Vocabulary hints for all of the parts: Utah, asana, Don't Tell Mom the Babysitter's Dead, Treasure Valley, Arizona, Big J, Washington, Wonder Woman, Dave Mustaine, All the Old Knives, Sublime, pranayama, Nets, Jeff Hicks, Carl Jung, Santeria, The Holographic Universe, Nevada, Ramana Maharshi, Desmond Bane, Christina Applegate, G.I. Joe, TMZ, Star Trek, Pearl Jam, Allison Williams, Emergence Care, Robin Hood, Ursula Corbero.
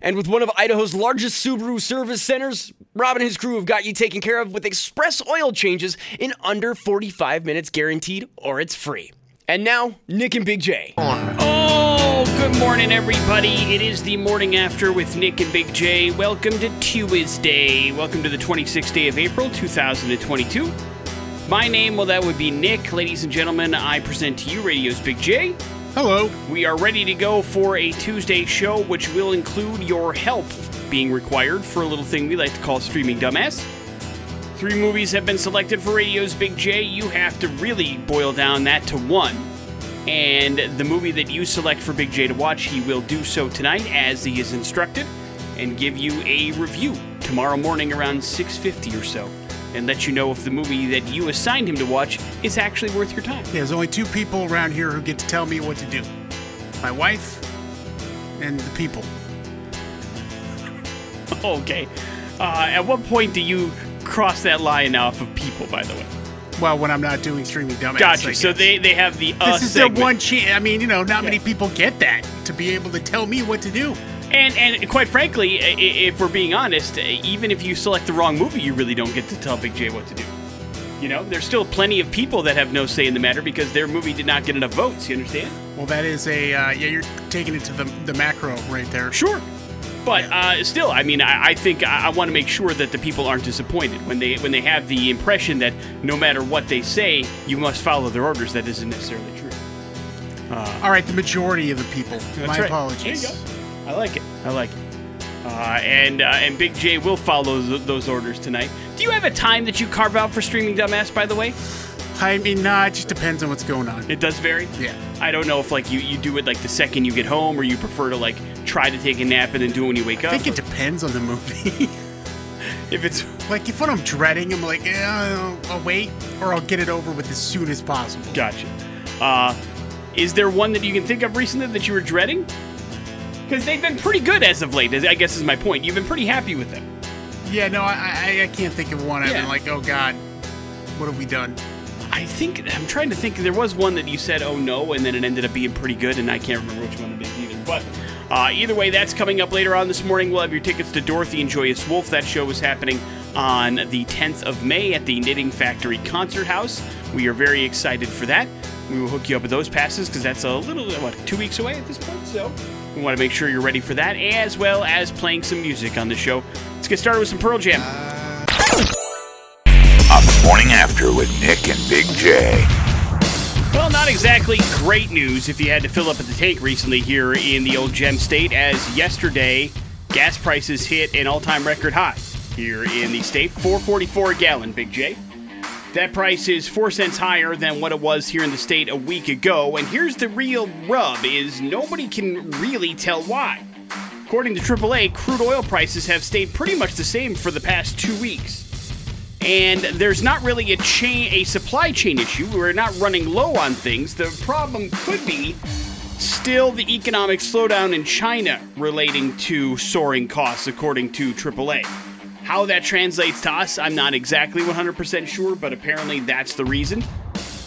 And with one of Idaho's largest Subaru service centers, Rob and his crew have got you taken care of with express oil changes in under 45 minutes guaranteed, or it's free. And now, Nick and Big J. Good morning, everybody. It is the Morning After with Nick and Big J. Welcome to Tuesday. Welcome to the 26th day of April, 2022. My name, well, that would be Nick. Ladies and gentlemen, I present to you Radio's Big J. Hello. We are ready to go for a Tuesday show, which will include your help being required for a little thing we like to call Streaming Dumbass. 3 movies have been selected for Radio's Big J. You have to really boil down that to one. And the movie that you select for Big J to watch, he will do so tonight as he is instructed and give you a review tomorrow morning around 6:50 or so, and let you know if the movie that you assigned him to watch is actually worth your time. Yeah, there's only 2 people around here who get to tell me what to do. My wife and the people. Okay. At what point do you cross that line off of people, by the way? Well, when I'm not doing Streaming Dumbass. Gotcha. So they have the segment. This is the one chance. I mean, you know, not many people get that, to be able to tell me what to do. And quite frankly, if we're being honest, even if you select the wrong movie, you really don't get to tell Big J what to do. You know, there's still plenty of people that have no say in the matter because their movie did not get enough votes, you understand? Well, that is a, you're taking it to the macro right there. Sure. But still, I mean, I think I want to make sure that the people aren't disappointed when they have the impression that no matter what they say, you must follow their orders. That isn't necessarily true. All right, the majority of the people. My apologies. There you go. I like it. And Big J will follow those orders tonight. Do you have a time that you carve out for Streaming Dumbass, by the way? I mean, it just depends on what's going on. It does vary? Yeah. I don't know if, like, you do it, like, the second you get home, or you prefer to, like, try to take a nap and then do it when you wake up. I think it depends on the movie. If it's... Like, if when I'm dreading, I'm like, I'll wait, or I'll get it over with as soon as possible. Gotcha. Is there one that you can think of recently that you were dreading? Because they've been pretty good as of late, I guess is my point. You've been pretty happy with them. Yeah, no, I can't think of one. I've been like, oh, God, what have we done? I'm trying to think. There was one that you said, oh, no, and then it ended up being pretty good, and I can't remember which one it is either. But either way, that's coming up later on this morning. We'll have your tickets to Dorothy and Joyous Wolf. That show is happening on the 10th of May at the Knitting Factory Concert House. We are very excited for that. We will hook you up with those passes because that's a little, 2 weeks away at this point, so... We want to make sure you're ready for that, as well as playing some music on the show. Let's get started with some Pearl Jam. On the Morning After with Nick and Big J. Well, not exactly great news if you had to fill up at the tank recently here in the old Gem State, as yesterday, gas prices hit an all-time record high here in the state. $4.44 a gallon, Big J. That price is 4 cents higher than what it was here in the state a week ago, and here's the real rub, is nobody can really tell why. According to AAA, crude oil prices have stayed pretty much the same for the past 2 weeks. And there's not really a supply chain issue. We're not running low on things. The problem could be still the economic slowdown in China relating to soaring costs, according to AAA. How that translates to us, I'm not exactly 100% sure, but apparently that's the reason.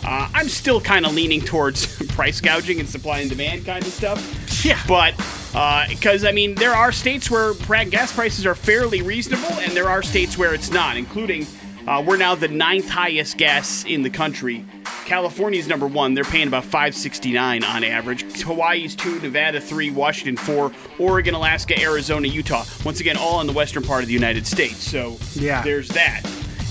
I'm still kind of leaning towards price gouging and supply and demand kind of stuff. Yeah. But, because, I mean, there are states where gas prices are fairly reasonable, and there are states where it's not, including we're now the 9th highest gas in the country. California's number 1. They're paying about $5.69 on average. Hawaii's 2, Nevada 3, Washington 4, Oregon, Alaska, Arizona, Utah. Once again, all in the western part of the United States. So There's that.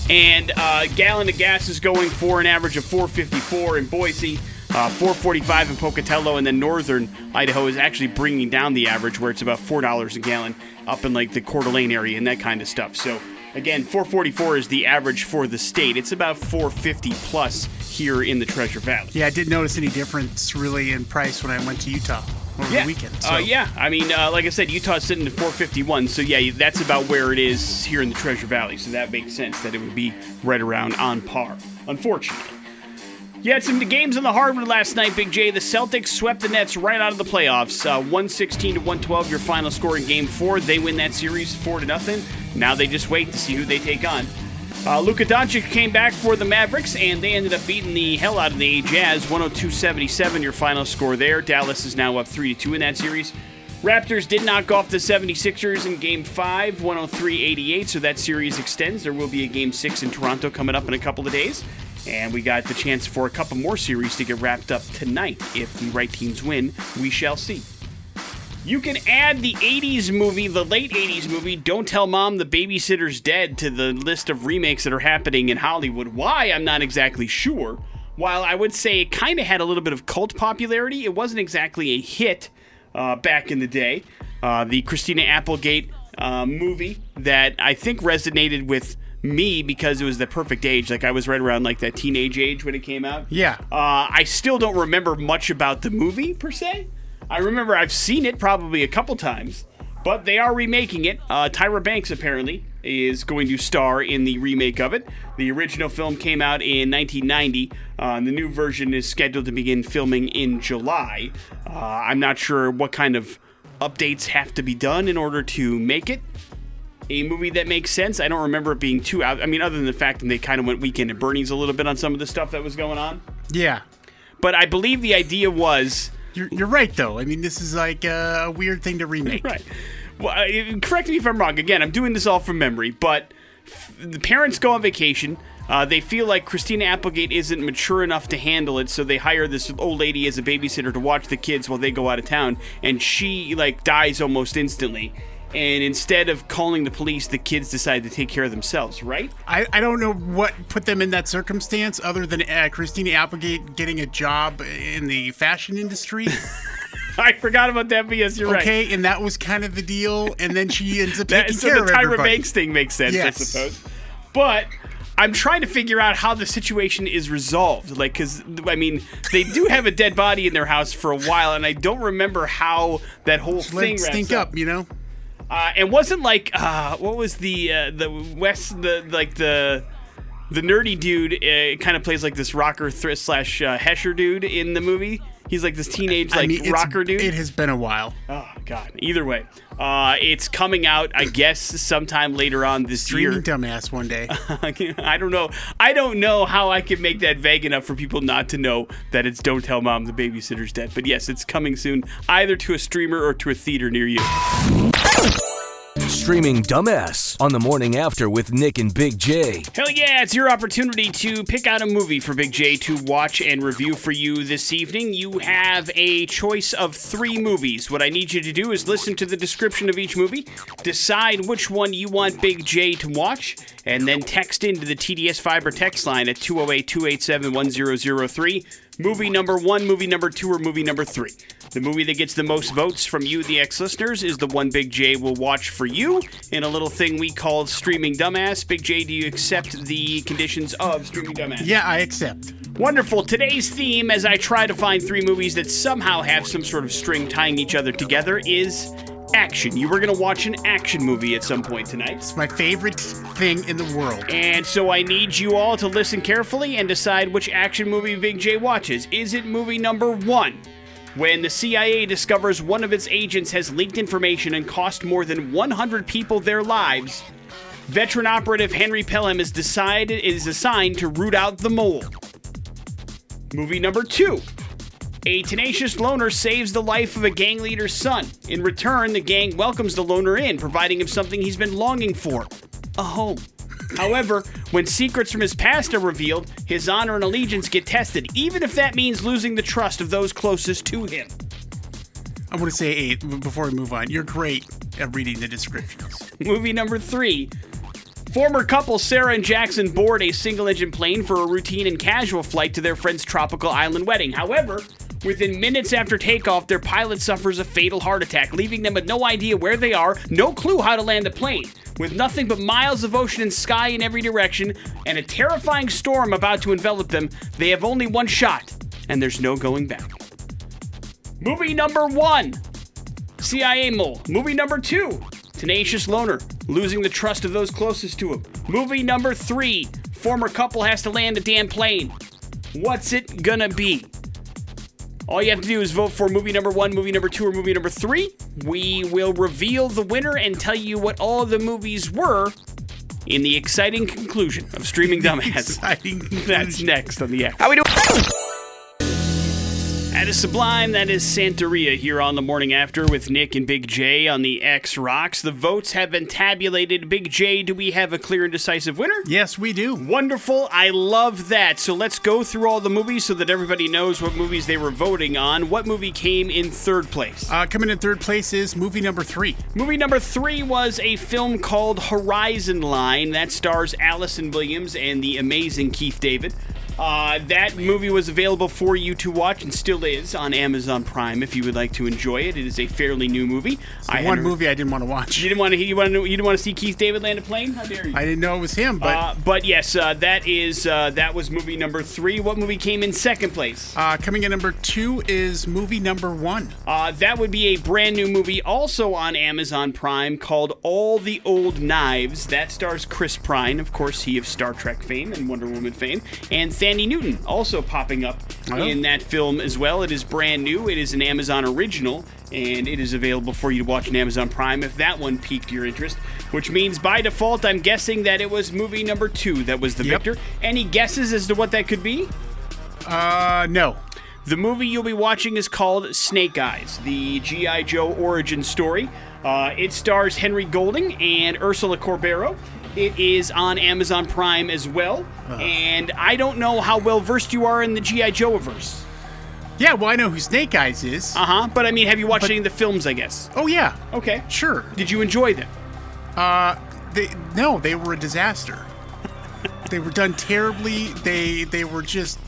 And a gallon of gas is going for an average of $4.54 in Boise, $4.45 in Pocatello, and then northern Idaho is actually bringing down the average where it's about $4 a gallon up in like the Coeur d'Alene area and that kind of stuff. So again, $4.44 is the average for the state. It's about $4.50 plus here in the Treasure Valley. Yeah, I didn't notice any difference really in price when I went to Utah. over the weekend. So. Yeah, I mean, like I said, Utah's sitting at 451, so yeah, that's about where it is here in the Treasure Valley, so that makes sense that it would be right around on par, unfortunately. You had some games on the hardwood last night, Big J. The Celtics swept the Nets right out of the playoffs. 116-112, your final score in Game 4. They win that series 4-0. Now they just wait to see who they take on. Luka Doncic came back for the Mavericks, and they ended up beating the hell out of the Jazz. 102-77, your final score there. Dallas is now up 3-2 in that series. Raptors did knock off the 76ers in Game 5, 103-88, so that series extends. There will be a Game 6 in Toronto coming up in a couple of days. And we got the chance for a couple more series to get wrapped up tonight. If the right teams win, we shall see. You can add the 80s movie, the late 80s movie, Don't Tell Mom the Babysitter's Dead, to the list of remakes that are happening in Hollywood. Why, I'm not exactly sure. While I would say it kind of had a little bit of cult popularity, it wasn't exactly a hit back in the day. The Christina Applegate movie that I think resonated with me because it was the perfect age. Like I was right around like that teenage age when it came out. Yeah. I still don't remember much about the movie per se. I remember I've seen it probably a couple times, but they are remaking it. Tyra Banks apparently is going to star in the remake of it. The original film came out in 1990. The new version is scheduled to begin filming in July. I'm not sure what kind of updates have to be done in order to make it a movie that makes sense. I don't remember it being too out. I mean, other than the fact that they kind of went Weekend at Bernie's a little bit on some of the stuff that was going on. Yeah. But I believe the idea was... You're right, though. I mean, this is like a weird thing to remake. Right. Well, correct me if I'm wrong. Again, I'm doing this all from memory, but the parents go on vacation. They feel like Christina Applegate isn't mature enough to handle it, so they hire this old lady as a babysitter to watch the kids while they go out of town, and she, like, dies almost instantly. And instead of calling the police, the kids decide to take care of themselves, right? I don't know what put them in that circumstance other than Christina Applegate getting a job in the fashion industry. I forgot about that, but yes, you're right. Okay, and that was kind of the deal, and then she ends up taking care of everybody. So the Tyra Banks thing makes sense, yes. I suppose. But... I'm trying to figure out how the situation is resolved. Like, because, I mean, they do have a dead body in their house for a while, and I don't remember how that whole thing wraps up. Stink up, you know? And wasn't like what was the nerdy dude kind of plays like this rocker slash Hesher dude in the movie. He's like this teenage rocker dude. It has been a while. Oh God. Either way, it's coming out I guess sometime later on this year. Dumbass one day. I don't know. I don't know how I can make that vague enough for people not to know that it's Don't Tell Mom the Babysitter's Dead. But yes, it's coming soon, either to a streamer or to a theater near you. Streaming Dumbass on The Morning After with Nick and Big J. Hell yeah, it's your opportunity to pick out a movie for Big J to watch and review for you this evening. You have a choice of three movies. What I need you to do is listen to the description of each movie, decide which one you want Big J to watch, and then text into the TDS Fiber text line at 208-287-1003. Movie number one, movie number two, or movie number three. The movie that gets the most votes from you, the ex-listeners, is the one Big J will watch for you in a little thing we call Streaming Dumbass. Big J, do you accept the conditions of Streaming Dumbass? Yeah, I accept. Wonderful. Today's theme, as I try to find three movies that somehow have some sort of string tying each other together, is action. You were going to watch an action movie at some point tonight. It's my favorite thing in the world. And so I need you all to listen carefully and decide which action movie Big J watches. Is it movie number one? When the CIA discovers one of its agents has leaked information and cost more than 100 people their lives, veteran operative Henry Pelham is assigned to root out the mole. Movie number two. A tenacious loner saves the life of a gang leader's son. In return, the gang welcomes the loner in, providing him something he's been longing for, a home. However, when secrets from his past are revealed, his honor and allegiance get tested, even if that means losing the trust of those closest to him. I want to say 8 before we move on. You're great at reading the descriptions. Movie number 3. Former couple Sarah and Jackson board a single-engine plane for a routine and casual flight to their friend's tropical island wedding. However, within minutes after takeoff, their pilot suffers a fatal heart attack, leaving them with no idea where they are, no clue how to land the plane. With nothing but miles of ocean and sky in every direction, and a terrifying storm about to envelop them, they have only one shot, and there's no going back. Movie number 1, CIA Mole. Movie number 2, Tenacious Loner, losing the trust of those closest to him. Movie number 3, former couple has to land a damn plane. What's it gonna be? All you have to do is vote for movie number 1, movie number 2, or movie number 3. We will reveal the winner and tell you what all of the movies were in the exciting conclusion of Streaming Dumbass. That's next on The X. How we doing? That is Sublime. That is Santeria here on The Morning After with Nick and Big J on The X Rocks. The votes have been tabulated. Big J, do we have a clear and decisive winner? Yes, we do. Wonderful. I love that. So let's go through all the movies so that everybody knows what movies they were voting on. What movie came in third place? Coming in third place is movie number 3. Movie number 3 was a film called Horizon Line that stars Allison Williams and the amazing Keith David. That movie was available for you to watch and still is on Amazon Prime if you would like to enjoy it. It is a fairly new movie. Movie I didn't want to watch. You didn't want to see Keith David land a plane? How dare you? I didn't know it was him. But yes, that was movie number 3. What movie came in second place? Coming in number 2 is movie number 1. That would be a brand new movie also on Amazon Prime called All the Old Knives. That stars Chris Pine, of course, he of Star Trek fame and Wonder Woman fame, and Sandy Newton also popping up in that film as well. It is brand new. It is an Amazon original, and it is available for you to watch on Amazon Prime if that one piqued your interest, which means by default, I'm guessing that it was movie number 2 that was the victor. Any guesses as to what that could be? No. The movie you'll be watching is called Snake Eyes, the G.I. Joe origin story. It stars Henry Golding and Ursula Corbero. It is on Amazon Prime as well, and I don't know how well-versed you are in the G.I. Joe-averse. Yeah, well, I know who Snake Eyes is. But I mean, have you watched any of the films, I guess? Oh, yeah. Okay. Sure. Did you enjoy them? No, they were a disaster. They were done terribly. They were just...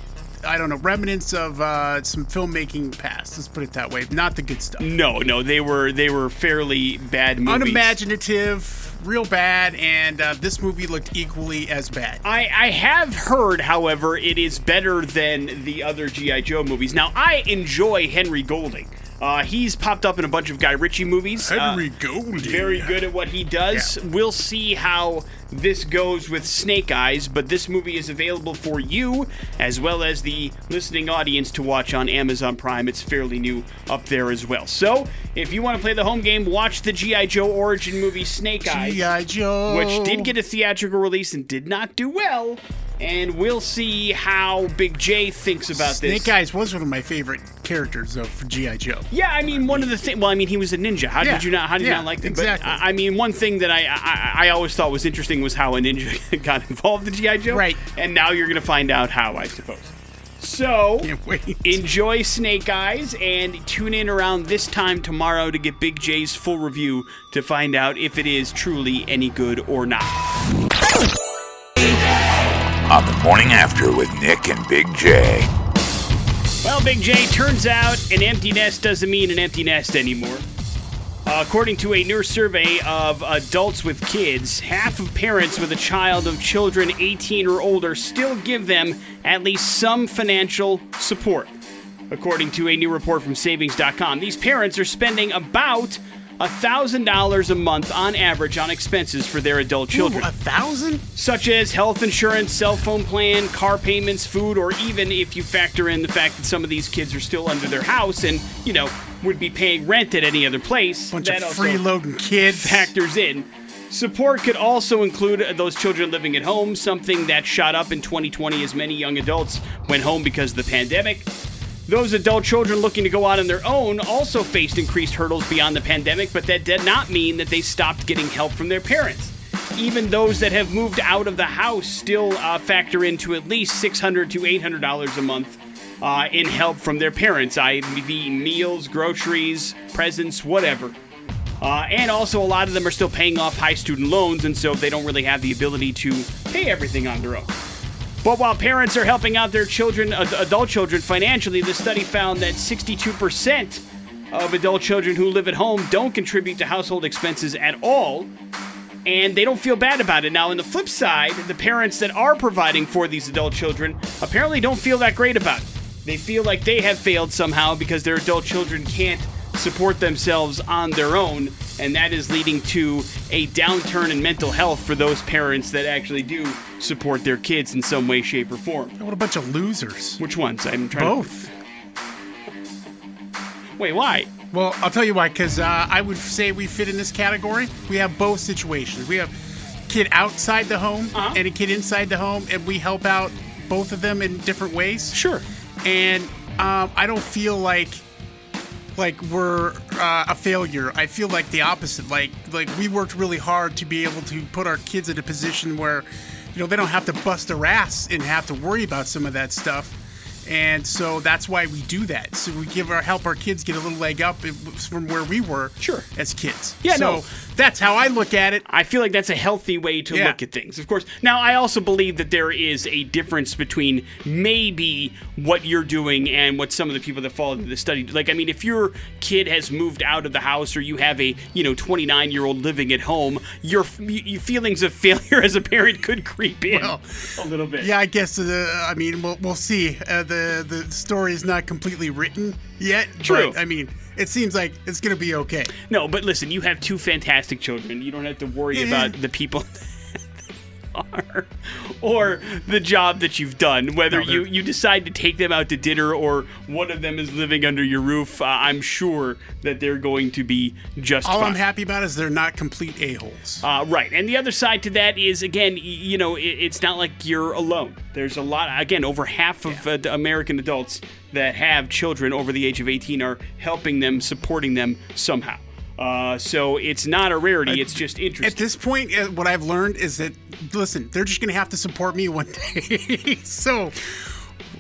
I don't know, remnants of some filmmaking past. Let's put it that way. Not the good stuff. No, they were fairly bad movies. Unimaginative, real bad, and this movie looked equally as bad. I have heard, however, it is better than the other G.I. Joe movies. Now, I enjoy Henry Golding. He's popped up in a bunch of Guy Ritchie movies. Henry Golding. Very good at what he does. Yeah. We'll see how this goes with Snake Eyes, but this movie is available for you as well as the listening audience to watch on Amazon Prime. It's fairly new up there as well. So if you want to play the home game, watch the G.I. Joe origin movie Snake Eyes. G.I. Joe. Which did get a theatrical release and did not do well. And we'll see how Big J thinks about this. Snake Eyes was one of my favorite characters, though, for G.I. Joe. Yeah, I mean, one of the things... Well, I mean, he was a ninja. How did you not like that? Exactly. But, I mean, one thing that I always thought was interesting was how a ninja got involved in G.I. Joe. Right. And now you're going to find out how, I suppose. So, enjoy Snake Eyes and tune in around this time tomorrow to get Big J's full review to find out if it is truly any good or not. On The Morning After with Nick and Big J. Well, Big J, turns out an empty nest doesn't mean an empty nest anymore. According to a new survey of adults with kids, half of parents with a child of children 18 or older still give them at least some financial support. According to a new report from Savings.com, these parents are spending about $1,000 a month on average on expenses for their adult children. $1,000? Such as health insurance, cell phone plan, car payments, food, or even if you factor in the fact that some of these kids are still under their house and, you know, would be paying rent at any other place. Bunch of freeloading kids. Factors in. Support could also include those children living at home, something that shot up in 2020 as many young adults went home because of the pandemic. Those adult children looking to go out on their own also faced increased hurdles beyond the pandemic, but that did not mean that they stopped getting help from their parents. Even those that have moved out of the house still factor into at least $600 to $800 a month in help from their parents, i.e. meals, groceries, presents, whatever. And also a lot of them are still paying off high student loans, and so they don't really have the ability to pay everything on their own. But while parents are helping out their children, adult children financially, the study found that 62% of adult children who live at home don't contribute to household expenses at all, and they don't feel bad about it. Now, on the flip side, the parents that are providing for these adult children apparently don't feel that great about it. They feel like they have failed somehow because their adult children can't support themselves on their own, and that is leading to a downturn in mental health for those parents that actually do support their kids in some way, shape, or form. What a bunch of losers. Which ones? I'm trying both. Wait, why? Well, I'll tell you why, because I would say we fit in this category. We have both situations. We have a kid outside the home and a kid inside the home, and we help out both of them in different ways. Sure. And I don't feel like we're a failure. I feel like the opposite. Like we worked really hard to be able to put our kids in a position where, you know, they don't have to bust their ass and have to worry about some of that stuff. And so that's why we do that. So we help our kids get a little leg up from where we were as kids. Yeah, so that's how I look at it. I feel like that's a healthy way to look at things, of course. Now, I also believe that there is a difference between maybe what you're doing and what some of the people that fall into the study do. Like, I mean, if your kid has moved out of the house or you have a, you know, 29-year-old living at home, your feelings of failure as a parent could creep in a little bit. Yeah, I guess, I mean, we'll see. The story is not completely written yet. True. But, I mean, it seems like it's going to be okay. No, but listen, you have two fantastic children. You don't have to worry about the people are or the job that you've done, whether you decide to take them out to dinner or one of them is living under your roof. I'm sure that they're going to be just fine. All I'm happy about is they're not complete a-holes. Right. And the other side to that is, again, you know, it's not like you're alone. There's a lot, again, over half of American adults that have children over the age of 18 are helping them, supporting them somehow. So it's not a rarity. It's just interesting. At this point, what I've learned is that, listen, they're just going to have to support me one day. So,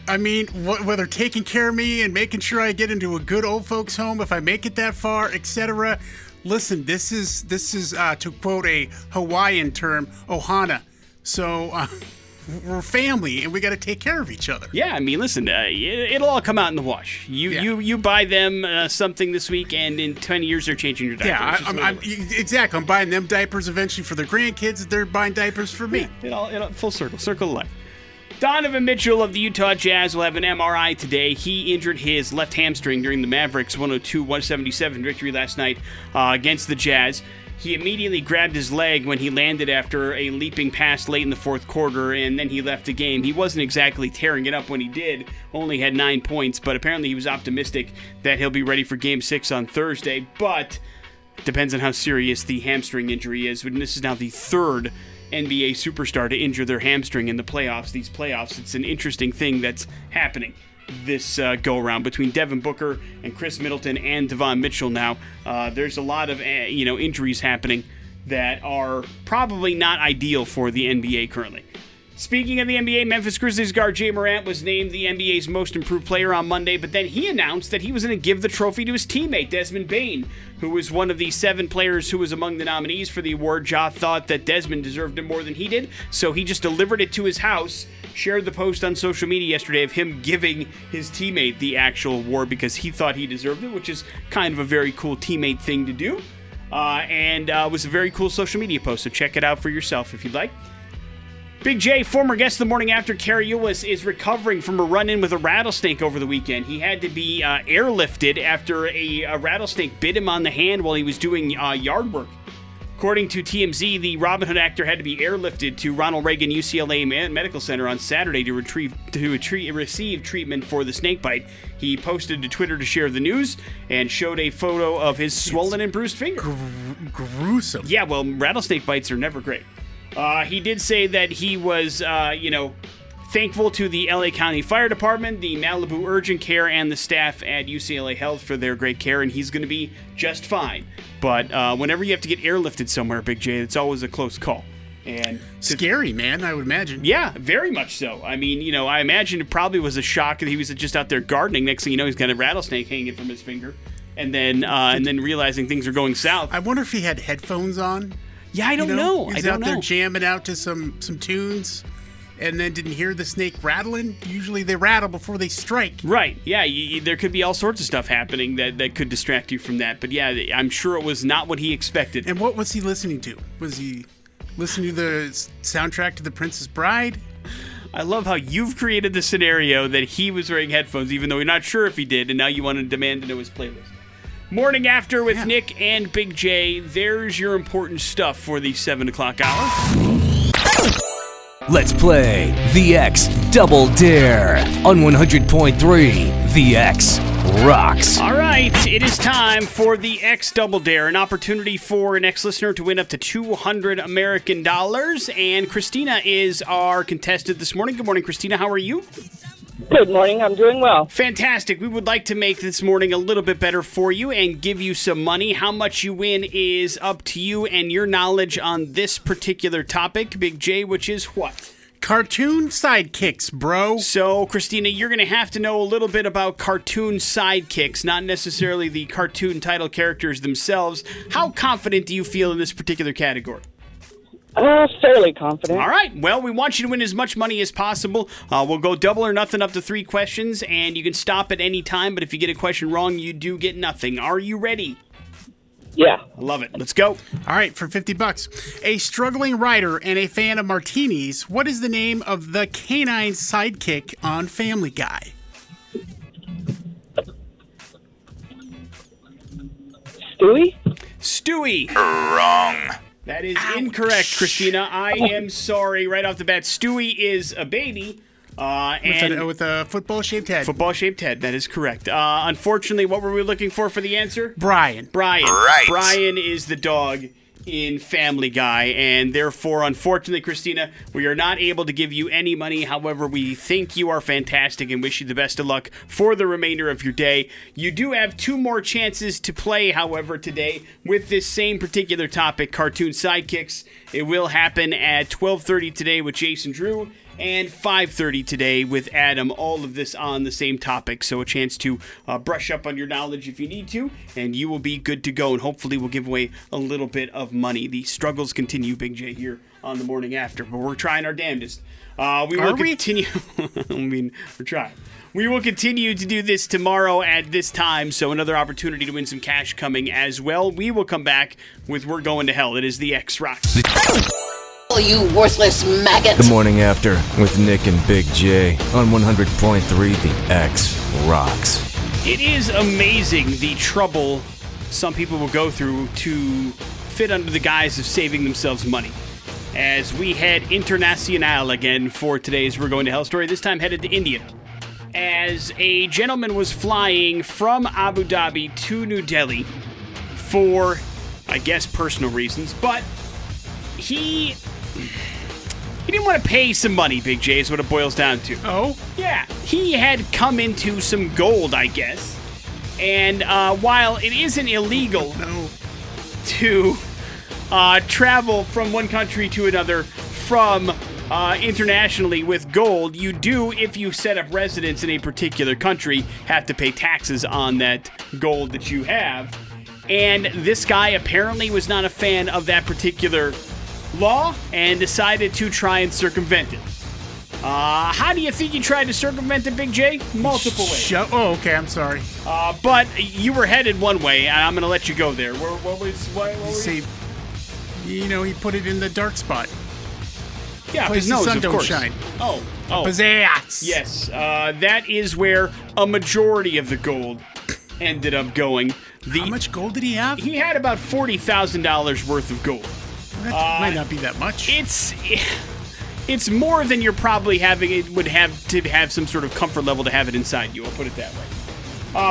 I mean, whether taking care of me and making sure I get into a good old folks home, if I make it that far, etc. Listen, this is to quote a Hawaiian term, ohana. So we're family, and we got to take care of each other. Yeah, I mean, listen, it'll all come out in the wash. You buy them something this week, and in 10 years, they're changing your diapers. Yeah, exactly. I'm buying them diapers eventually for their grandkids. They're buying diapers for me. Yeah, it all full circle of life. Donovan Mitchell of the Utah Jazz will have an MRI today. He injured his left hamstring during the Mavericks' 102-177 victory last night against the Jazz. He immediately grabbed his leg when he landed after a leaping pass late in the fourth quarter, and then he left the game. He wasn't exactly tearing it up when he did, only had 9 points, but apparently he was optimistic that he'll be ready for Game 6 on Thursday, but depends on how serious the hamstring injury is. And this is now the third NBA superstar to injure their hamstring in the playoffs. These playoffs, it's an interesting thing that's happening this go-around between Devin Booker and Chris Middleton and Devon Mitchell now. There's a lot of injuries happening that are probably not ideal for the NBA currently. Speaking of the NBA, Memphis Grizzlies guard Ja Morant was named the NBA's most improved player on Monday, but then he announced that he was going to give the trophy to his teammate, Desmond Bane, who was one of the 7 players who was among the nominees for the award. Ja thought that Desmond deserved it more than he did, so he just delivered it to his house, shared the post on social media yesterday of him giving his teammate the actual award because he thought he deserved it, which is kind of a very cool teammate thing to do, and was a very cool social media post, so check it out for yourself if you'd like. Big J, former guest of The Morning After, Carrie Ulis, is recovering from a run-in with a rattlesnake over the weekend. He had to be airlifted after a rattlesnake bit him on the hand while he was doing yard work. According to TMZ, the Robin Hood actor had to be airlifted to Ronald Reagan UCLA Medical Center on Saturday to receive treatment for the snake bite. He posted to Twitter to share the news and showed a photo of his swollen and bruised finger. Gruesome. Yeah, well, rattlesnake bites are never great. He did say that he was, thankful to the L.A. County Fire Department, the Malibu Urgent Care, and the staff at UCLA Health for their great care, and he's going to be just fine. But whenever you have to get airlifted somewhere, Big J, it's always a close call. And scary, man, I would imagine. Yeah, very much so. I mean, you know, I imagine it probably was a shock that he was just out there gardening. Next thing you know, he's got a rattlesnake hanging from his finger, and then realizing things are going south. I wonder if he had headphones on. Yeah, I don't know. He's out there jamming out to some tunes and then didn't hear the snake rattling. Usually they rattle before they strike. Right. Yeah, there could be all sorts of stuff happening that could distract you from that. But yeah, I'm sure it was not what he expected. And what was he listening to? Was he listening to the soundtrack to The Princess Bride? I love how you've created the scenario that he was wearing headphones, even though you're not sure if he did, and now you want to demand to know his playlist. Morning After with Nick and Big J. There's your important stuff for the 7 o'clock hour. Let's play The X Double Dare on 100.3 The X Rocks. All right, it is time for The X Double Dare, an opportunity for an ex-listener to win up to $200. And Christina is our contestant this morning. Good morning, Christina. How are you? Good morning. I'm doing well. Fantastic. We would like to make this morning a little bit better for you and give you some money. How much you win is up to you and your knowledge on this particular topic, Big J, which is what? Cartoon sidekicks, bro. So, Christina, you're going to have to know a little bit about cartoon sidekicks, not necessarily the cartoon title characters themselves. How confident do you feel in this particular category? Fairly confident. All right. Well, we want you to win as much money as possible. We'll go double or nothing up to 3 questions, and you can stop at any time, but if you get a question wrong, you do get nothing. Are you ready? Yeah. I love it. Let's go. All right, for $50. A struggling writer and a fan of martinis, what is the name of the canine sidekick on Family Guy? Stewie? Stewie. Wrong. That is incorrect, Christina. I am sorry. Right off the bat, Stewie is a baby. With a football-shaped head. Football-shaped head. That is correct. Unfortunately, what were we looking for the answer? Brian. Brian. Right. Brian is the dog in Family Guy, and therefore, unfortunately, Christina, we are not able to give you any money. However, we think you are fantastic and wish you the best of luck for the remainder of your day. You do have 2 more chances to play, however, today with this same particular topic, cartoon sidekicks. It will happen at 12:30 today with Jason Drew and 5:30 today with Adam. All of this on the same topic, so a chance to brush up on your knowledge if you need to, and you will be good to go, and hopefully we'll give away a little bit of money. The struggles continue, Big J, here on The Morning After, but we're trying our damnedest. We will continue. I mean, we're trying. We will continue to do this tomorrow at this time, so another opportunity to win some cash coming as well. We will come back with We're Going to Hell. It is the X Rocks. You worthless maggot. The Morning After with Nick and Big J on 100.3 The X Rocks. It is amazing the trouble some people will go through to fit under the guise of saving themselves money. As we head international again for today's We're Going to Hell story, this time headed to India. As a gentleman was flying from Abu Dhabi to New Delhi for, I guess, personal reasons, but he didn't want to pay some money, Big J, is what it boils down to. Oh? Yeah. He had come into some gold, I guess. And while it isn't illegal to travel from one country to another from internationally with gold, you do, if you set up residence in a particular country, have to pay taxes on that gold that you have. And this guy apparently was not a fan of that particular law and decided to try and circumvent it. How do you think you tried to circumvent it, Big J? Multiple ways. Okay, I'm sorry. But you were headed one way, and I'm going to let you go there. He put it in the dark spot. Yeah, his nose, of course. Shine. Oh. Pizzazz. Yes, that is where a majority of the gold ended up going. How much gold did he have? He had about $40,000 worth of gold. That might not be that much. It's more than you're probably having. It would have to have some sort of comfort level to have it inside you. I'll put it that way.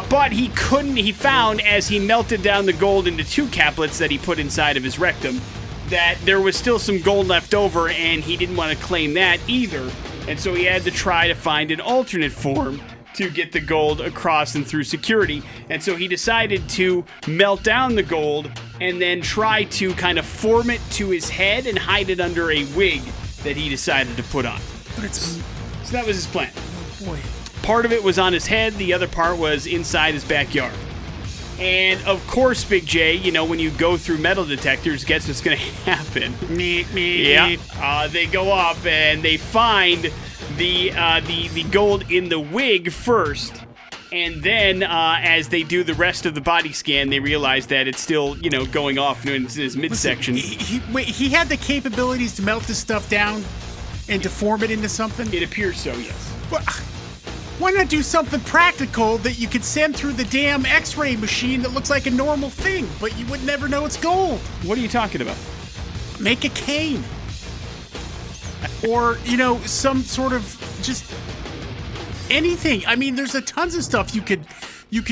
But he couldn't. He found as he melted down the gold into 2 caplets that he put inside of his rectum that there was still some gold left over, and he didn't want to claim that either. And so he had to try to find an alternate form to get the gold across and through security. And so he decided to melt down the gold and then try to kind of form it to his head and hide it under a wig that he decided to put on. But so that was his plan. Oh boy. Part of it was on his head, the other part was inside his backyard. And of course, Big J, when you go through metal detectors, guess what's going to happen? Yeah. They go up and they find the gold in the wig first, and then as they do the rest of the body scan, they realize that it's still going off in his midsection. He had the capabilities to melt this stuff down, and to form it into something? It appears so, yes. Well, why not do something practical that you could send through the damn x-ray machine that looks like a normal thing, but you would never know it's gold? What are you talking about? Make a cane. Or, you know, some sort of just anything. I mean, there's a tons of stuff you could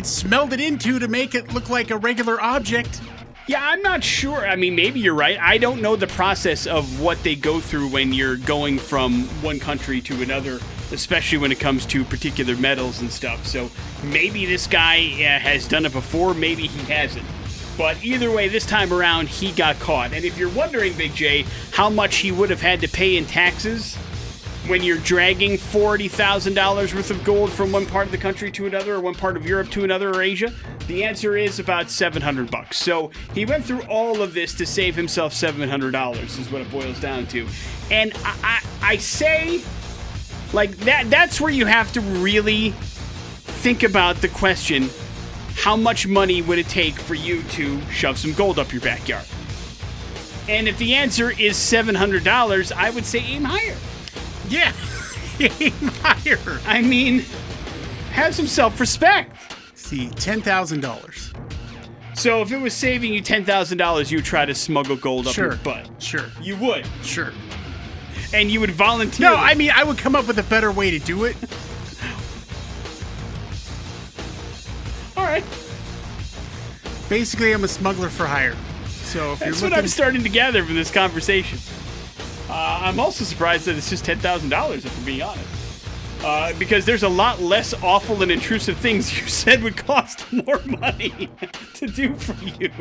smelt it into to make it look like a regular object. Yeah, I'm not sure. I mean, maybe you're right. I don't know the process of what they go through when you're going from one country to another, especially when it comes to particular metals and stuff. So maybe this guy has done it before. Maybe he hasn't. But either way, this time around, he got caught. And if you're wondering, Big J, how much he would have had to pay in taxes when you're dragging $40,000 worth of gold from one part of the country to another, or one part of Europe to another, or Asia, the answer is about $700. So he went through all of this to save himself $700 is what it boils down to. And I say, like, that's where you have to really think about the question, how much money would it take for you to shove some gold up your backyard? And if the answer is $700, I would say aim higher. Yeah, aim higher. I mean, have some self-respect. See, $10,000. So if it was saving you $10,000, you would try to smuggle gold up your butt. Sure. You would. Sure. And you would volunteer. No, I mean, I would come up with a better way to do it. Right. Basically, I'm a smuggler for hire. So if that's what I'm starting to gather from this conversation. I'm also surprised that it's just $10,000, if I'm being honest. Because there's a lot less awful and intrusive things you said would cost more money to do for you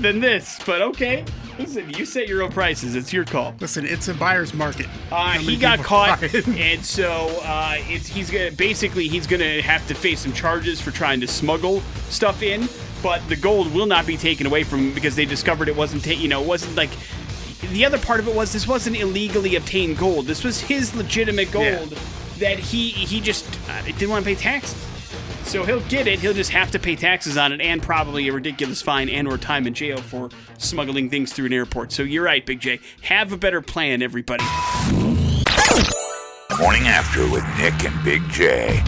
than this. But okay, listen, you set your own prices. It's your call. Listen, it's a buyer's market. He got caught, and so he's gonna have to face some charges for trying to smuggle stuff in. But the gold will not be taken away from him because they discovered it wasn't the other part of it was this wasn't illegally obtained gold. This was his legitimate gold. Yeah. That he just didn't want to pay taxes. So he'll get it. He'll just have to pay taxes on it and probably a ridiculous fine and or time in jail for smuggling things through an airport. So you're right, Big J. Have a better plan, everybody. Morning After with Nick and Big J.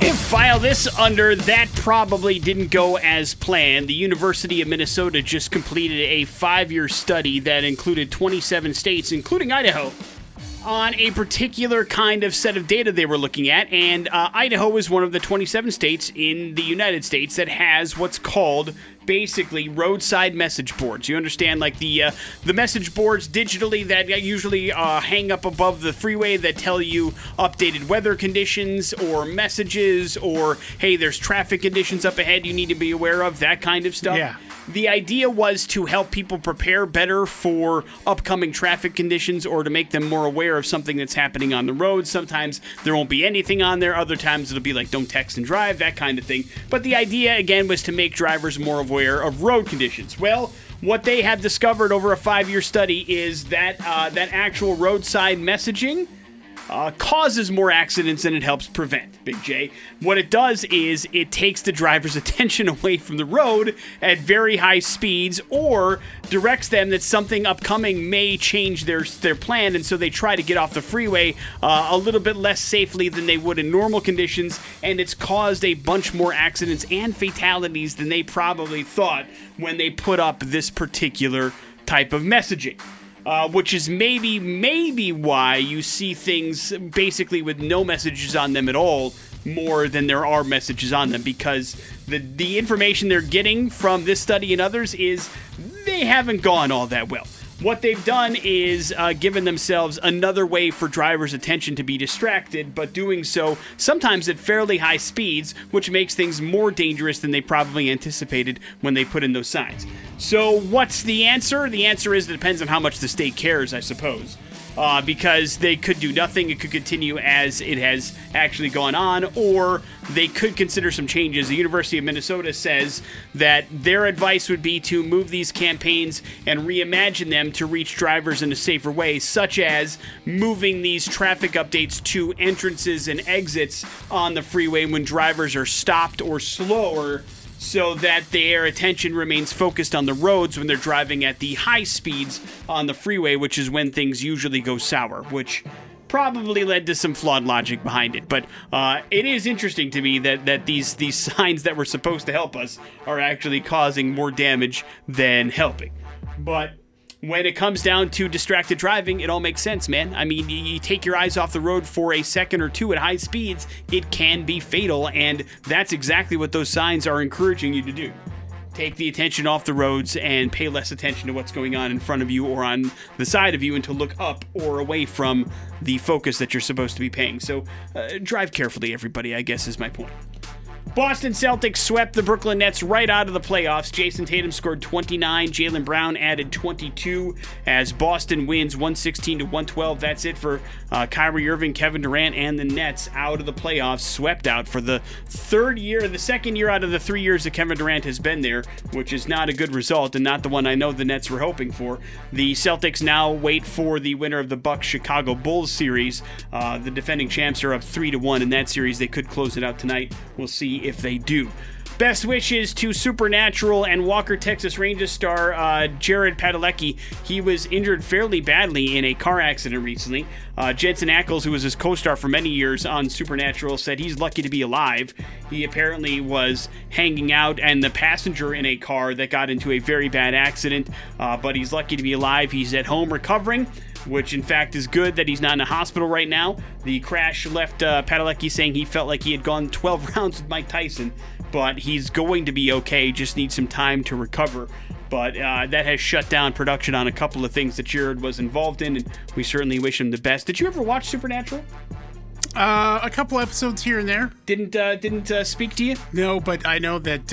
If file this under that probably didn't go as planned. The University of Minnesota just completed a 5-year study that included 27 states, including Idaho, on a particular kind of set of data they were looking at, and Idaho is one of the 27 states in the United States that has what's called basically roadside message boards. You understand, like the message boards digitally that usually hang up above the freeway that tell you updated weather conditions or messages or, hey, there's traffic conditions up ahead you need to be aware of, that kind of stuff. Yeah. The idea was to help people prepare better for upcoming traffic conditions or to make them more aware of something that's happening on the road. Sometimes there won't be anything on there. Other times it'll be like, don't text and drive, that kind of thing. But the idea, again, was to make drivers more aware of road conditions. Well, what they have discovered over a 5-year study is that that actual roadside messaging causes more accidents than it helps prevent, Big J. What it does is it takes the driver's attention away from the road at very high speeds or directs them that something upcoming may change their plan, and so they try to get off the freeway a little bit less safely than they would in normal conditions, and it's caused a bunch more accidents and fatalities than they probably thought when they put up this particular type of messaging. Which is maybe why you see things basically with no messages on them at all more than there are messages on them, because the information they're getting from this study and others is they haven't gone all that well. What they've done is given themselves another way for drivers' attention to be distracted, but doing so sometimes at fairly high speeds, which makes things more dangerous than they probably anticipated when they put in those signs. So what's the answer? The answer is it depends on how much the state cares, I suppose. Because they could do nothing, it could continue as it has actually gone on, or they could consider some changes. The University of Minnesota says that their advice would be to move these campaigns and reimagine them to reach drivers in a safer way, such as moving these traffic updates to entrances and exits on the freeway when drivers are stopped or slower, so that their attention remains focused on the roads when they're driving at the high speeds on the freeway, which is when things usually go sour, which probably led to some flawed logic behind it. But it is interesting to me that these signs that were supposed to help us are actually causing more damage than helping. But when it comes down to distracted driving, it all makes sense, man. I mean, you take your eyes off the road for a second or two at high speeds, it can be fatal, and that's exactly what those signs are encouraging you to do. Take the attention off the roads and pay less attention to what's going on in front of you or on the side of you, and to look up or away from the focus that you're supposed to be paying. So drive carefully, everybody, I guess is my point. Boston Celtics swept the Brooklyn Nets right out of the playoffs. Jason Tatum scored 29. Jaylen Brown added 22 as Boston wins 116-112. That's it for Kyrie Irving, Kevin Durant, and the Nets out of the playoffs. Swept out for the third year, the second year out of the 3 years that Kevin Durant has been there, which is not a good result and not the one I know the Nets were hoping for. The Celtics now wait for the winner of the Bucks-Chicago Bulls series. The defending champs are up 3-1 in that series. They could close it out tonight. We'll see if they do. Best wishes to Supernatural and Walker, Texas Rangers star Jared Padalecki. He was injured fairly badly in a car accident recently. Jensen Ackles, who was his co-star for many years on Supernatural, said he's lucky to be alive. He apparently was hanging out and the passenger in a car that got into a very bad accident, but he's lucky to be alive. He's at home recovering, which in fact is good that he's not in a hospital right now. The crash left Padalecki saying he felt like he had gone 12 rounds with Mike Tyson, but he's going to be okay, just needs some time to recover. But that has shut down production on a couple of things that Jared was involved in, and we certainly wish him the best. Did you ever watch Supernatural? A couple episodes here and there. Didn't speak to you? No, but I know that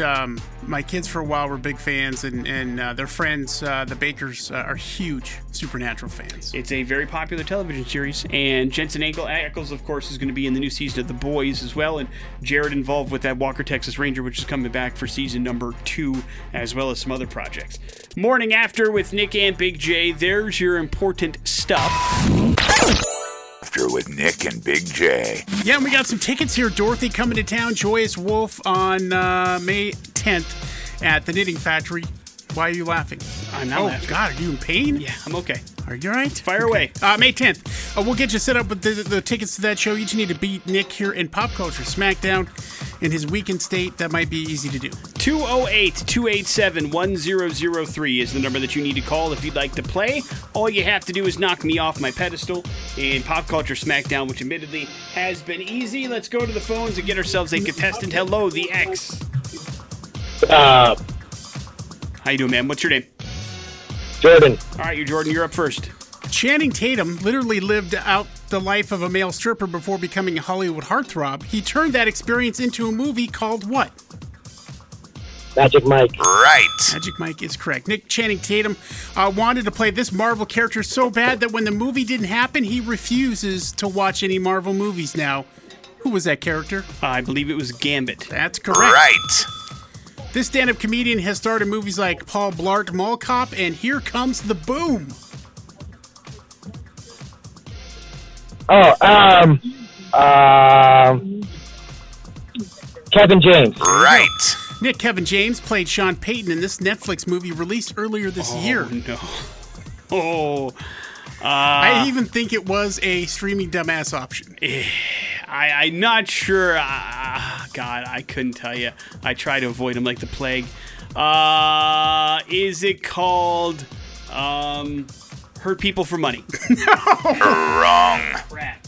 my kids for a while were big fans, and their friends, the Bakers, are huge Supernatural fans. It's a very popular television series, and Jensen Ackles, of course, is going to be in the new season of The Boys as well, and Jared involved with that Walker, Texas Ranger, which is coming back for season number 2, as well as some other projects. Morning After with Nick and Big J. There's your important stuff. After with Nick and Big J. Yeah, and we got some tickets here. Dorothy coming to town. Joyous Wolf on May 10th at the Knitting Factory. Why are you laughing? I'm not laughing. Oh, God, are you in pain? Yeah, I'm okay. Are you all right? Fire away. May 10th. We'll get you set up with the tickets to that show. You just need to beat Nick here in Pop Culture Smackdown in his weekend state. That might be easy to do. 208-287-1003 is the number that you need to call if you'd like to play. All you have to do is knock me off my pedestal in Pop Culture Smackdown, which admittedly has been easy. Let's go to the phones and get ourselves a contestant. Hello, the X. How you doing, man? What's your name? Jordan. All right, Jordan, you're up first. Channing Tatum literally lived out the life of a male stripper before becoming a Hollywood heartthrob. He turned that experience into a movie called what? Magic Mike. Right. Magic Mike is correct. Nick, Channing Tatum wanted to play this Marvel character so bad that when the movie didn't happen, he refuses to watch any Marvel movies now. Who was that character? I believe it was Gambit. That's correct. Right. This stand-up comedian has starred in movies like Paul Blart, Mall Cop, and Here Comes the Boom. Oh, Kevin James. Right. Nick, Kevin James played Sean Payton in this Netflix movie released earlier this year. Oh, no. Oh. I even think it was a streaming dumbass option. I'm not sure. God, I couldn't tell you. I try to avoid him like the plague. Is it called Hurt People for Money? No. Wrong. Crap.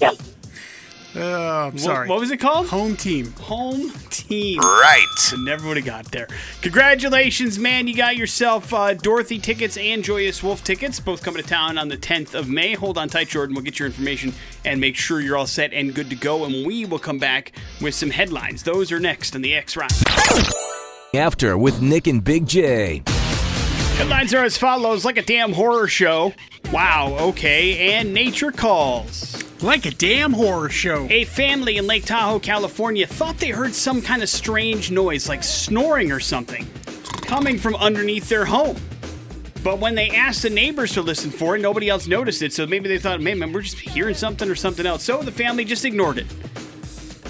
I'm sorry. What was it called? Home Team. Home Team. Right. I never would have got there. Congratulations, man. You got yourself Dorothy tickets and Joyous Wolf tickets, both coming to town on the 10th of May. Hold on tight, Jordan. We'll get your information and make sure you're all set and good to go, and we will come back with some headlines. Those are next on the X Rocks. After with Nick and Big J. Headlines are as follows. Like a damn horror show. Wow, okay. And nature calls. Like a damn horror show. A family in Lake Tahoe, California thought they heard some kind of strange noise, like snoring or something, coming from underneath their home. But when they asked the neighbors to listen for it, nobody else noticed it, so maybe they thought, man, we're just hearing something or something else. So the family just ignored it.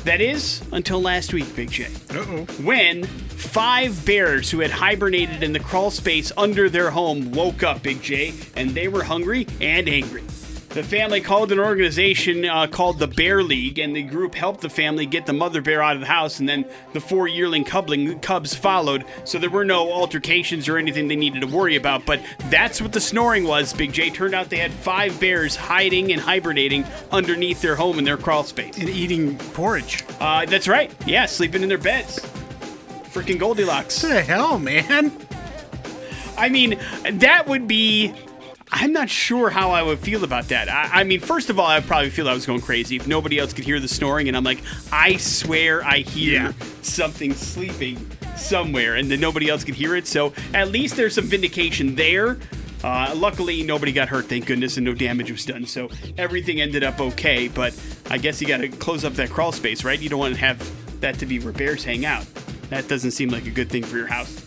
That is, until last week, Big J. Uh-oh. When 5 bears who had hibernated in the crawl space under their home woke up, Big J, and they were hungry and angry. The family called an organization called the Bear League, and the group helped the family get the mother bear out of the house, and then the 4 yearling cubs followed, so there were no altercations or anything they needed to worry about, but that's what the snoring was, Big J. Turned out they had 5 bears hiding and hibernating underneath their home in their crawl space. And eating porridge. That's right. Yeah, sleeping in their beds. Freaking Goldilocks. What the hell, man? I mean, that would be... I'm not sure how I would feel about that. I mean, first of all, I would probably feel I was going crazy if nobody else could hear the snoring, and I'm like, I swear I hear something sleeping somewhere, and then nobody else could hear it, so at least there's some vindication there. Luckily, nobody got hurt, thank goodness, and no damage was done, so everything ended up okay, but I guess you got to close up that crawl space, right? You don't want to have that to be where bears hang out. That doesn't seem like a good thing for your house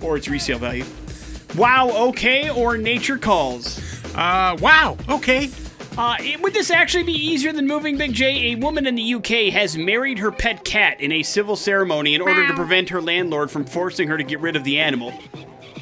or its resale value. Wow, okay, or nature calls. Wow, okay. Would this actually be easier than moving, Big J? A woman in the UK has married her pet cat in a civil ceremony in order to prevent her landlord from forcing her to get rid of the animal.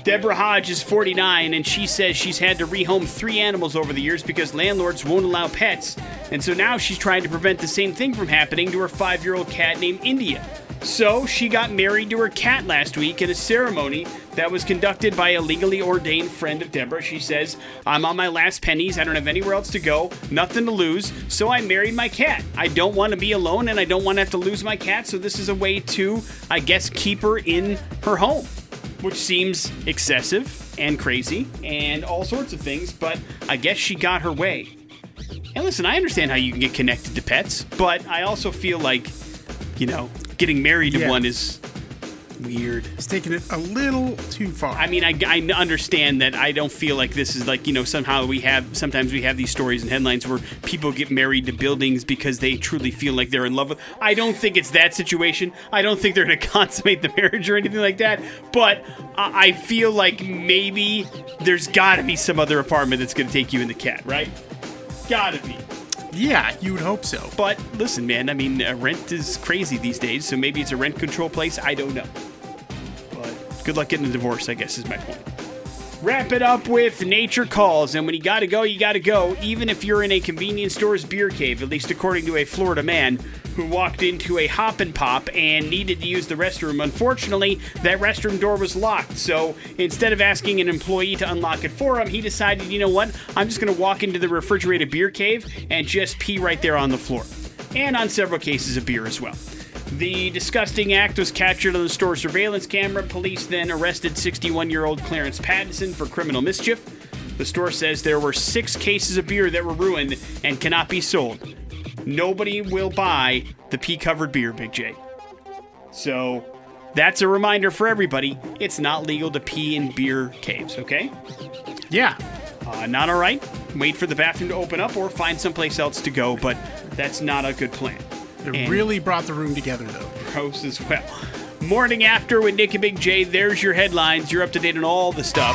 Deborah Hodge is 49, and she says she's had to rehome 3 animals over the years because landlords won't allow pets. And so now she's trying to prevent the same thing from happening to her 5-year-old cat named India. So she got married to her cat last week at a ceremony that was conducted by a legally ordained friend of Deborah. She says, I'm on my last pennies. I don't have anywhere else to go. Nothing to lose. So I married my cat. I don't want to be alone and I don't want to have to lose my cat. So this is a way to, I guess, keep her in her home, which seems excessive and crazy and all sorts of things. But I guess she got her way. And listen, I understand how you can get connected to pets, but I also feel like, you know, getting married to one is weird. It's taking it a little too far. I mean, I understand that. I don't feel like this is like, you know, sometimes we have these stories and headlines where people get married to buildings because they truly feel like they're in love with. I don't think it's that situation. I don't think they're going to consummate the marriage or anything like that. But I feel like maybe there's got to be some other apartment that's going to take you and the cat, right? Gotta be. Yeah, you would hope so. But listen, man, I mean, rent is crazy these days, so maybe it's a rent control place. I don't know. But good luck getting a divorce, I guess, is my point. Wrap it up with nature calls, and when you gotta go, you gotta go, even if you're in a convenience store's beer cave, at least according to a Florida man who walked into a Hop and Pop and needed to use the restroom. Unfortunately, that restroom door was locked, so instead of asking an employee to unlock it for him, he decided, you know what, I'm just gonna walk into the refrigerated beer cave and just pee right there on the floor, and on several cases of beer as well. The disgusting act was captured on the store surveillance camera. Police then arrested 61-year-old Clarence Pattinson for criminal mischief. The store says there were 6 cases of beer that were ruined and cannot be sold. Nobody will buy the pee-covered beer, Big J. So that's a reminder for everybody. It's not legal to pee in beer caves, okay? Yeah. Not all right. Wait for the bathroom to open up or find someplace else to go, but that's not a good plan. It really brought the room together, though. Gross as well. Morning After with Nick and Big J. There's your headlines. You're up to date on all the stuff.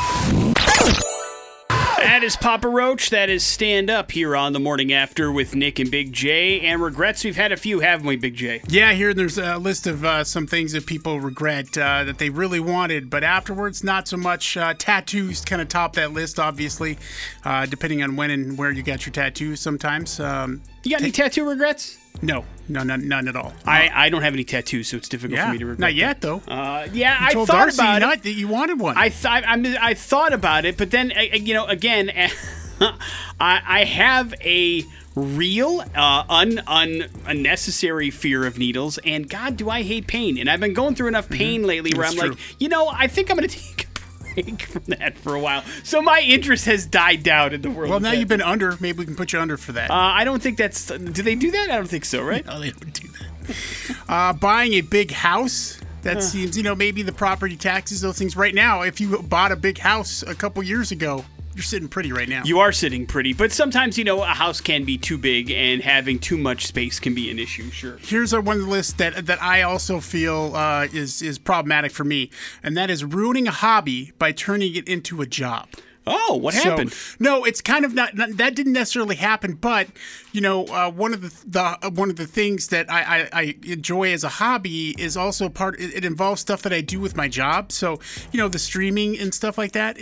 That is Papa Roach. That is Stand Up here on the Morning After with Nick and Big J. And regrets, we've had a few, haven't we, Big J? Yeah, here there's a list of some things that people regret that they really wanted, but afterwards, not so much. Tattoos kind of top that list, obviously, depending on when and where you got your tattoos sometimes. You got any tattoo regrets? No, none at all. I don't have any tattoos, so it's difficult for me to regret. Not yet, though. I told thought Darcy about it. That you wanted one. I thought about it, but then you know, again, I have a real unnecessary fear of needles, and God, do I hate pain? And I've been going through enough pain lately where I'm like, you know, I think I'm going to take from that for a while. So my interest has died down in the world. Well, now you've been under. Maybe we can put you under for that. I don't think that's... Do they do that? I don't think so, right? No, they don't do that. Buying a big house... That seems... You know, maybe the property taxes, those things. Right now, if you bought a big house a couple years ago... You're sitting pretty right now. You are sitting pretty, but sometimes, you know, a house can be too big and having too much space can be an issue, sure. Here's one list that I also feel is problematic for me, and that is ruining a hobby by turning it into a job. Oh, what happened? No, it's kind of not that didn't necessarily happen, but you know, one of the things that I enjoy as a hobby is also part. It involves stuff that I do with my job. So you know, the streaming and stuff like that.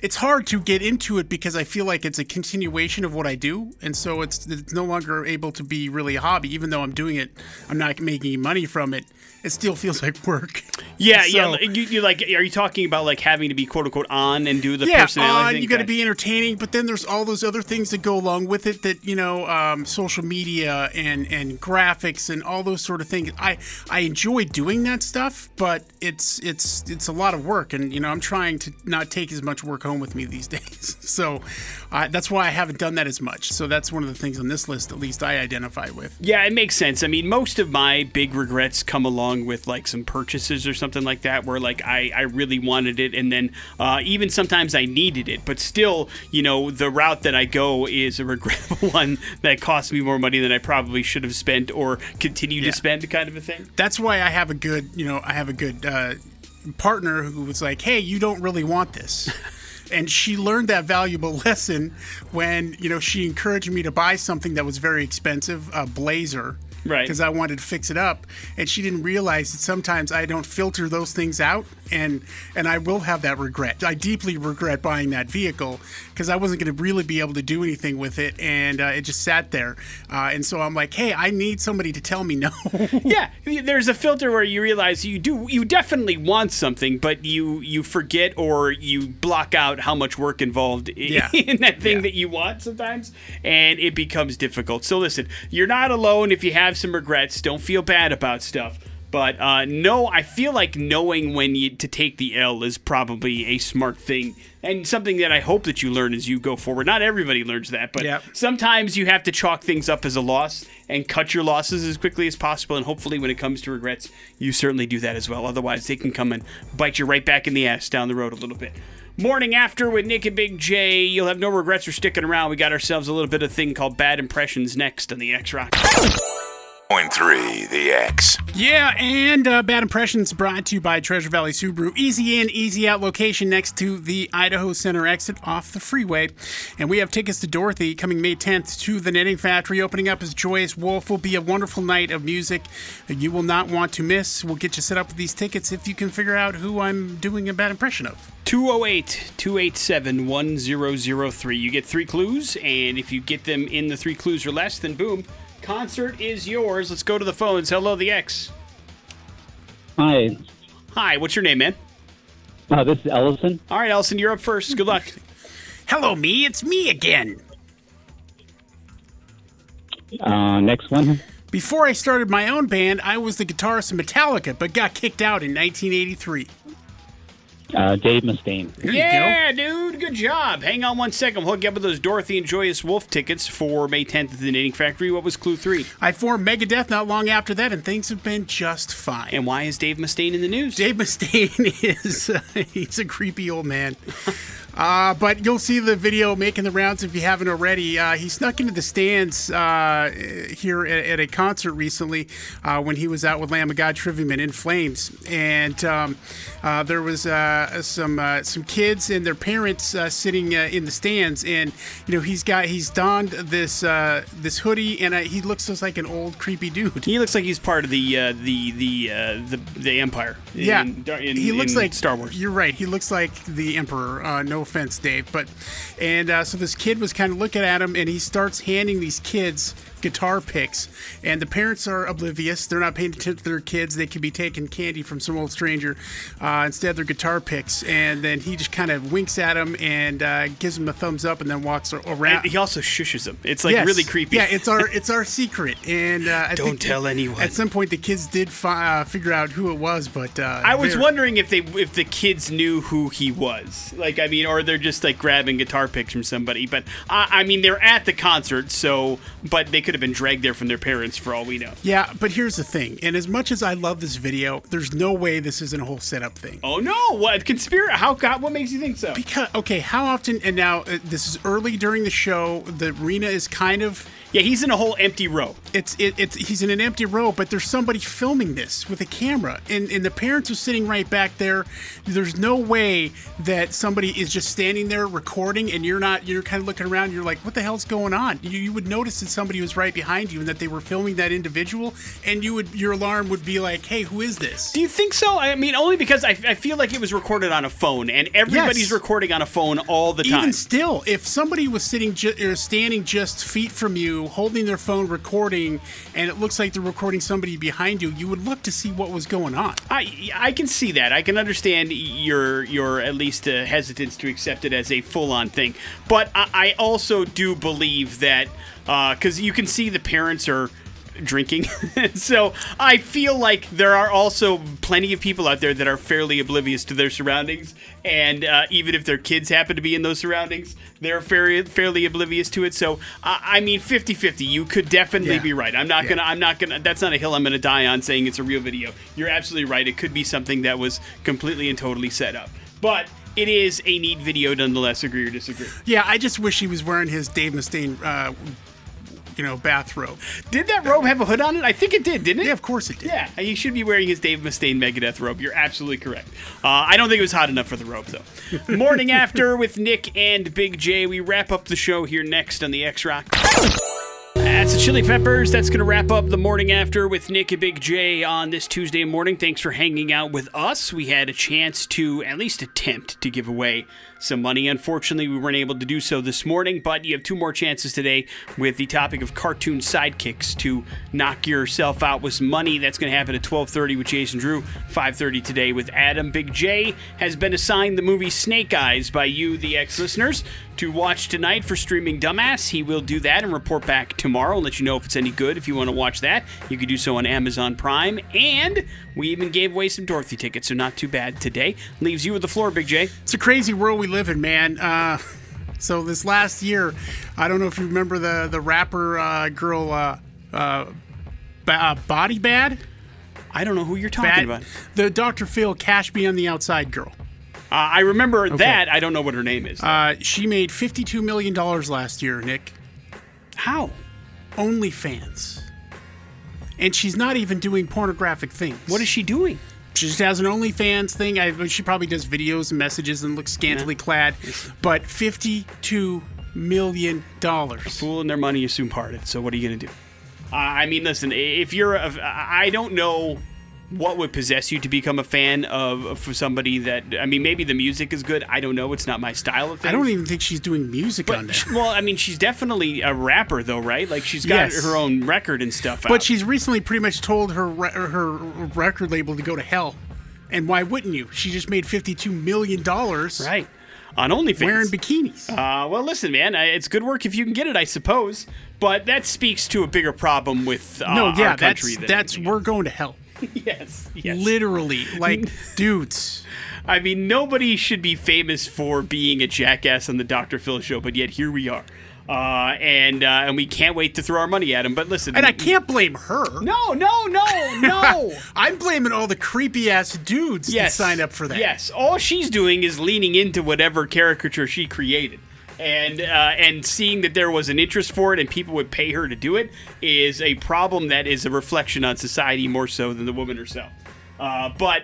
It's hard to get into it because I feel like it's a continuation of what I do, and so it's no longer able to be really a hobby. Even though I'm doing it, I'm not making any money from it. It still feels like work. Yeah, so, yeah. You like? Are you talking about like having to be quote unquote on and do the personality? Yeah, you got to be entertaining, but then there's all those other things that go along with it. That you know, social media and graphics and all those sort of things. I enjoy doing that stuff, but it's a lot of work, and you know, I'm trying to not take as much work home with me these days. So that's why I haven't done that as much. So that's one of the things on this list, at least I identify with. Yeah, it makes sense. I mean, most of my big regrets come along with like some purchases or something like that where like I really wanted it, and then even sometimes I needed it, but still, you know, the route that I go is a regrettable one that cost me more money than I probably should have spent or continue to spend, kind of a thing. That's why I have a good, you know, I have a good partner who was like, hey, you don't really want this. And she learned that valuable lesson when, you know, she encouraged me to buy something that was very expensive, a blazer. Right. Because I wanted to fix it up. And she didn't realize that sometimes I don't filter those things out. And I will have that regret. I deeply regret buying that vehicle because I wasn't going to really be able to do anything with it. And it just sat there. And so I'm like, hey, I need somebody to tell me no. Yeah. There's a filter where you realize you definitely want something, but you forget or you block out how much work involved in that thing that you want sometimes. And it becomes difficult. So listen, you're not alone if you have some regrets. Don't feel bad about stuff. But no, I feel like knowing when to take the L is probably a smart thing, and something that I hope that you learn as you go forward. Not everybody learns that, but sometimes you have to chalk things up as a loss and cut your losses as quickly as possible. And hopefully when it comes to regrets, you certainly do that as well. Otherwise, they can come and bite you right back in the ass down the road a little bit. Morning After with Nick and Big J. You'll have no regrets for sticking around. We got ourselves a little bit of thing called Bad Impressions next on the X Rocks. 100.3 The X. Yeah, and Bad Impressions brought to you by Treasure Valley Subaru. Easy in, easy out location next to the Idaho Center exit off the freeway. And we have tickets to Dorothy coming May 10th to the Knitting Factory. Opening up as Joyous Wolf. Will be a wonderful night of music that you will not want to miss. We'll get you set up with these tickets if you can figure out who I'm doing a bad impression of. 208-287-1003. You get three clues, and if you get them in the three clues or less, then boom. Concert is yours. Let's go to the phones. Hello, the X. Hi. Hi. What's your name, man? This is Ellison. All right, Ellison, you're up first. Good luck. Hello, me. It's me again. Next one. Before I started my own band, I was the guitarist of Metallica, but got kicked out in 1983. Dave Mustaine. Yeah, dude. Good job. Hang on 1 second. We'll hook you up with those Dorothy and Joyous Wolf tickets for May 10th at the Knitting Factory. What was clue 3? I formed Megadeth not long after that, and things have been just fine. And why is Dave Mustaine in the news? Dave Mustaine is he's a creepy old man. But you'll see the video making the rounds if you haven't already. He snuck into the stands here at a concert recently when he was out with Lamb of God, Trivium, In Flames. And there was some kids and their parents sitting in the stands. And, you know, he's donned this hoodie, and he looks just like an old creepy dude. He looks like he's part of the Empire. Yeah. He looks like Star Wars. You're right. He looks like the Emperor. No offense, Dave, but so this kid was kind of looking at him, and he starts handing these kids guitar picks, and the parents are oblivious. They're not paying attention to their kids. They could be taking candy from some old stranger. Instead, they're guitar picks, and then he just kind of winks at him and gives him a thumbs up, and then walks around. And he also shushes him. It's like really creepy. Yeah, it's our secret, and I don't tell anyone. At some point, the kids did figure out who it was, but I was wondering if the kids knew who he was. Like, I mean, or they're just like grabbing guitar picks from somebody. But I mean, they're at the concert, so but they could have been dragged there from their parents for all we know. Yeah, but here's the thing. And as much as I love this video, there's no way this isn't a whole setup thing. Oh no! What conspiracy? How? God, what makes you think so? Because how often? And now this is early during the show. The arena is kind of he's in a whole empty row. He's in an empty row, but there's somebody filming this with a camera, and the parents are sitting right back there. There's no way that somebody is just just standing there recording, and you're kind of looking around, you're like, what the hell's going on? You would notice that somebody was right behind you and that they were filming that individual, and your alarm would be like, hey, who is this? Do you think so? I mean, only because I feel like it was recorded on a phone, and everybody's recording on a phone all the time. Even still, if somebody was standing just feet from you, holding their phone recording, and it looks like they're recording somebody behind you, you would look to see what was going on. I can see that. I can understand your at least hesitance to accept it as a full-on thing. But I also do believe that, because you can see the parents are drinking. So I feel like there are also plenty of people out there that are fairly oblivious to their surroundings. And even if their kids happen to be in those surroundings, they're fairly oblivious to it. So, I mean, 50-50, you could definitely be right. I'm not gonna, that's not a hill I'm gonna die on saying it's a real video. You're absolutely right. It could be something that was completely and totally set up. But it is a neat video nonetheless, agree or disagree. Yeah, I just wish he was wearing his Dave Mustaine bathrobe. Did that robe have a hood on it? I think it did, didn't it? Yeah, of course it did. Yeah, he should be wearing his Dave Mustaine Megadeth robe. You're absolutely correct. I don't think it was hot enough for the robe, though. Morning After with Nick and Big J. We wrap up the show here next on the X Rock. That's the Chili Peppers. That's going to wrap up the Morning After with Nick and Big J on this Tuesday morning. Thanks for hanging out with us. We had a chance to at least attempt to give away some money. Unfortunately, we weren't able to do so this morning, but you have two more chances today with the topic of cartoon sidekicks to knock yourself out with some money. That's going to happen at 12:30 with Jason Drew, 5:30 today with Adam. Big J has been assigned the movie Snake Eyes by you, the ex-listeners, to watch tonight for streaming Dumbass. He will do that and report back tomorrow and let you know if it's any good. If you want to watch that, you can do so on Amazon Prime. And we even gave away some Dorothy tickets, so not too bad today. Leaves you with the floor, Big J. It's a crazy world we live in, man. So this last year, I don't know if you remember the rapper girl, Body Bad? I don't know who you're talking about. The Dr. Phil Cash Me on the Outside girl. I remember that. I don't know what her name is. She made $52 million last year, Nick. How? OnlyFans. And she's not even doing pornographic things. What is she doing? She just has an OnlyFans thing. She probably does videos and messages and looks scantily clad. But $52 million. A fool and their money is soon parted. So what are you going to do? I mean, listen, if you're... I don't know... What would possess you to become a fan of somebody that, I mean, maybe the music is good. I don't know. It's not my style of things. I don't even think she's doing music on that. Well, I mean, she's definitely a rapper, though, right? Like, she's got her own record and stuff out. But she's recently pretty much told her record label to go to hell. And why wouldn't you? She just made $52 million. Right. On OnlyFans. Wearing bikinis. Well, listen, man, it's good work if you can get it, I suppose. But that speaks to a bigger problem with our country. We're going to hell. Yes. Literally, like, dudes. I mean, nobody should be famous for being a jackass on the Dr. Phil show, but yet here we are. And we can't wait to throw our money at him. But listen, and I can't blame her. No. I'm blaming all the creepy ass dudes that signed up for that. Yes, all she's doing is leaning into whatever caricature she created. And seeing that there was an interest for it and people would pay her to do it is a problem that is a reflection on society more so than the woman herself. But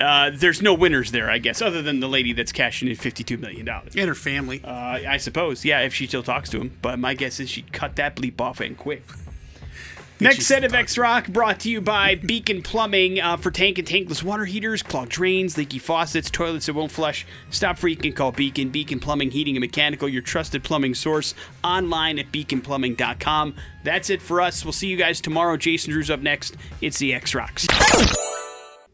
there's no winners there, I guess, other than the lady that's cashing in $52 million. And her family. I suppose. Yeah, if she still talks to him. But my guess is she'd cut that bleep off and quick. Next set of X-Rock brought to you by Beacon Plumbing for tank and tankless water heaters, clogged drains, leaky faucets, toilets that won't flush. Stop freaking, call Beacon. Beacon Plumbing, Heating and Mechanical, your trusted plumbing source, online at beaconplumbing.com. That's it for us. We'll see you guys tomorrow. Jason Drew's up next. It's the X-Rocks.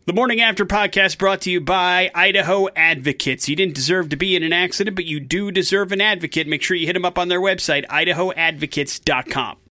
The Morning After podcast brought to you by Idaho Advocates. You didn't deserve to be in an accident, but you do deserve an advocate. Make sure you hit them up on their website, idahoadvocates.com.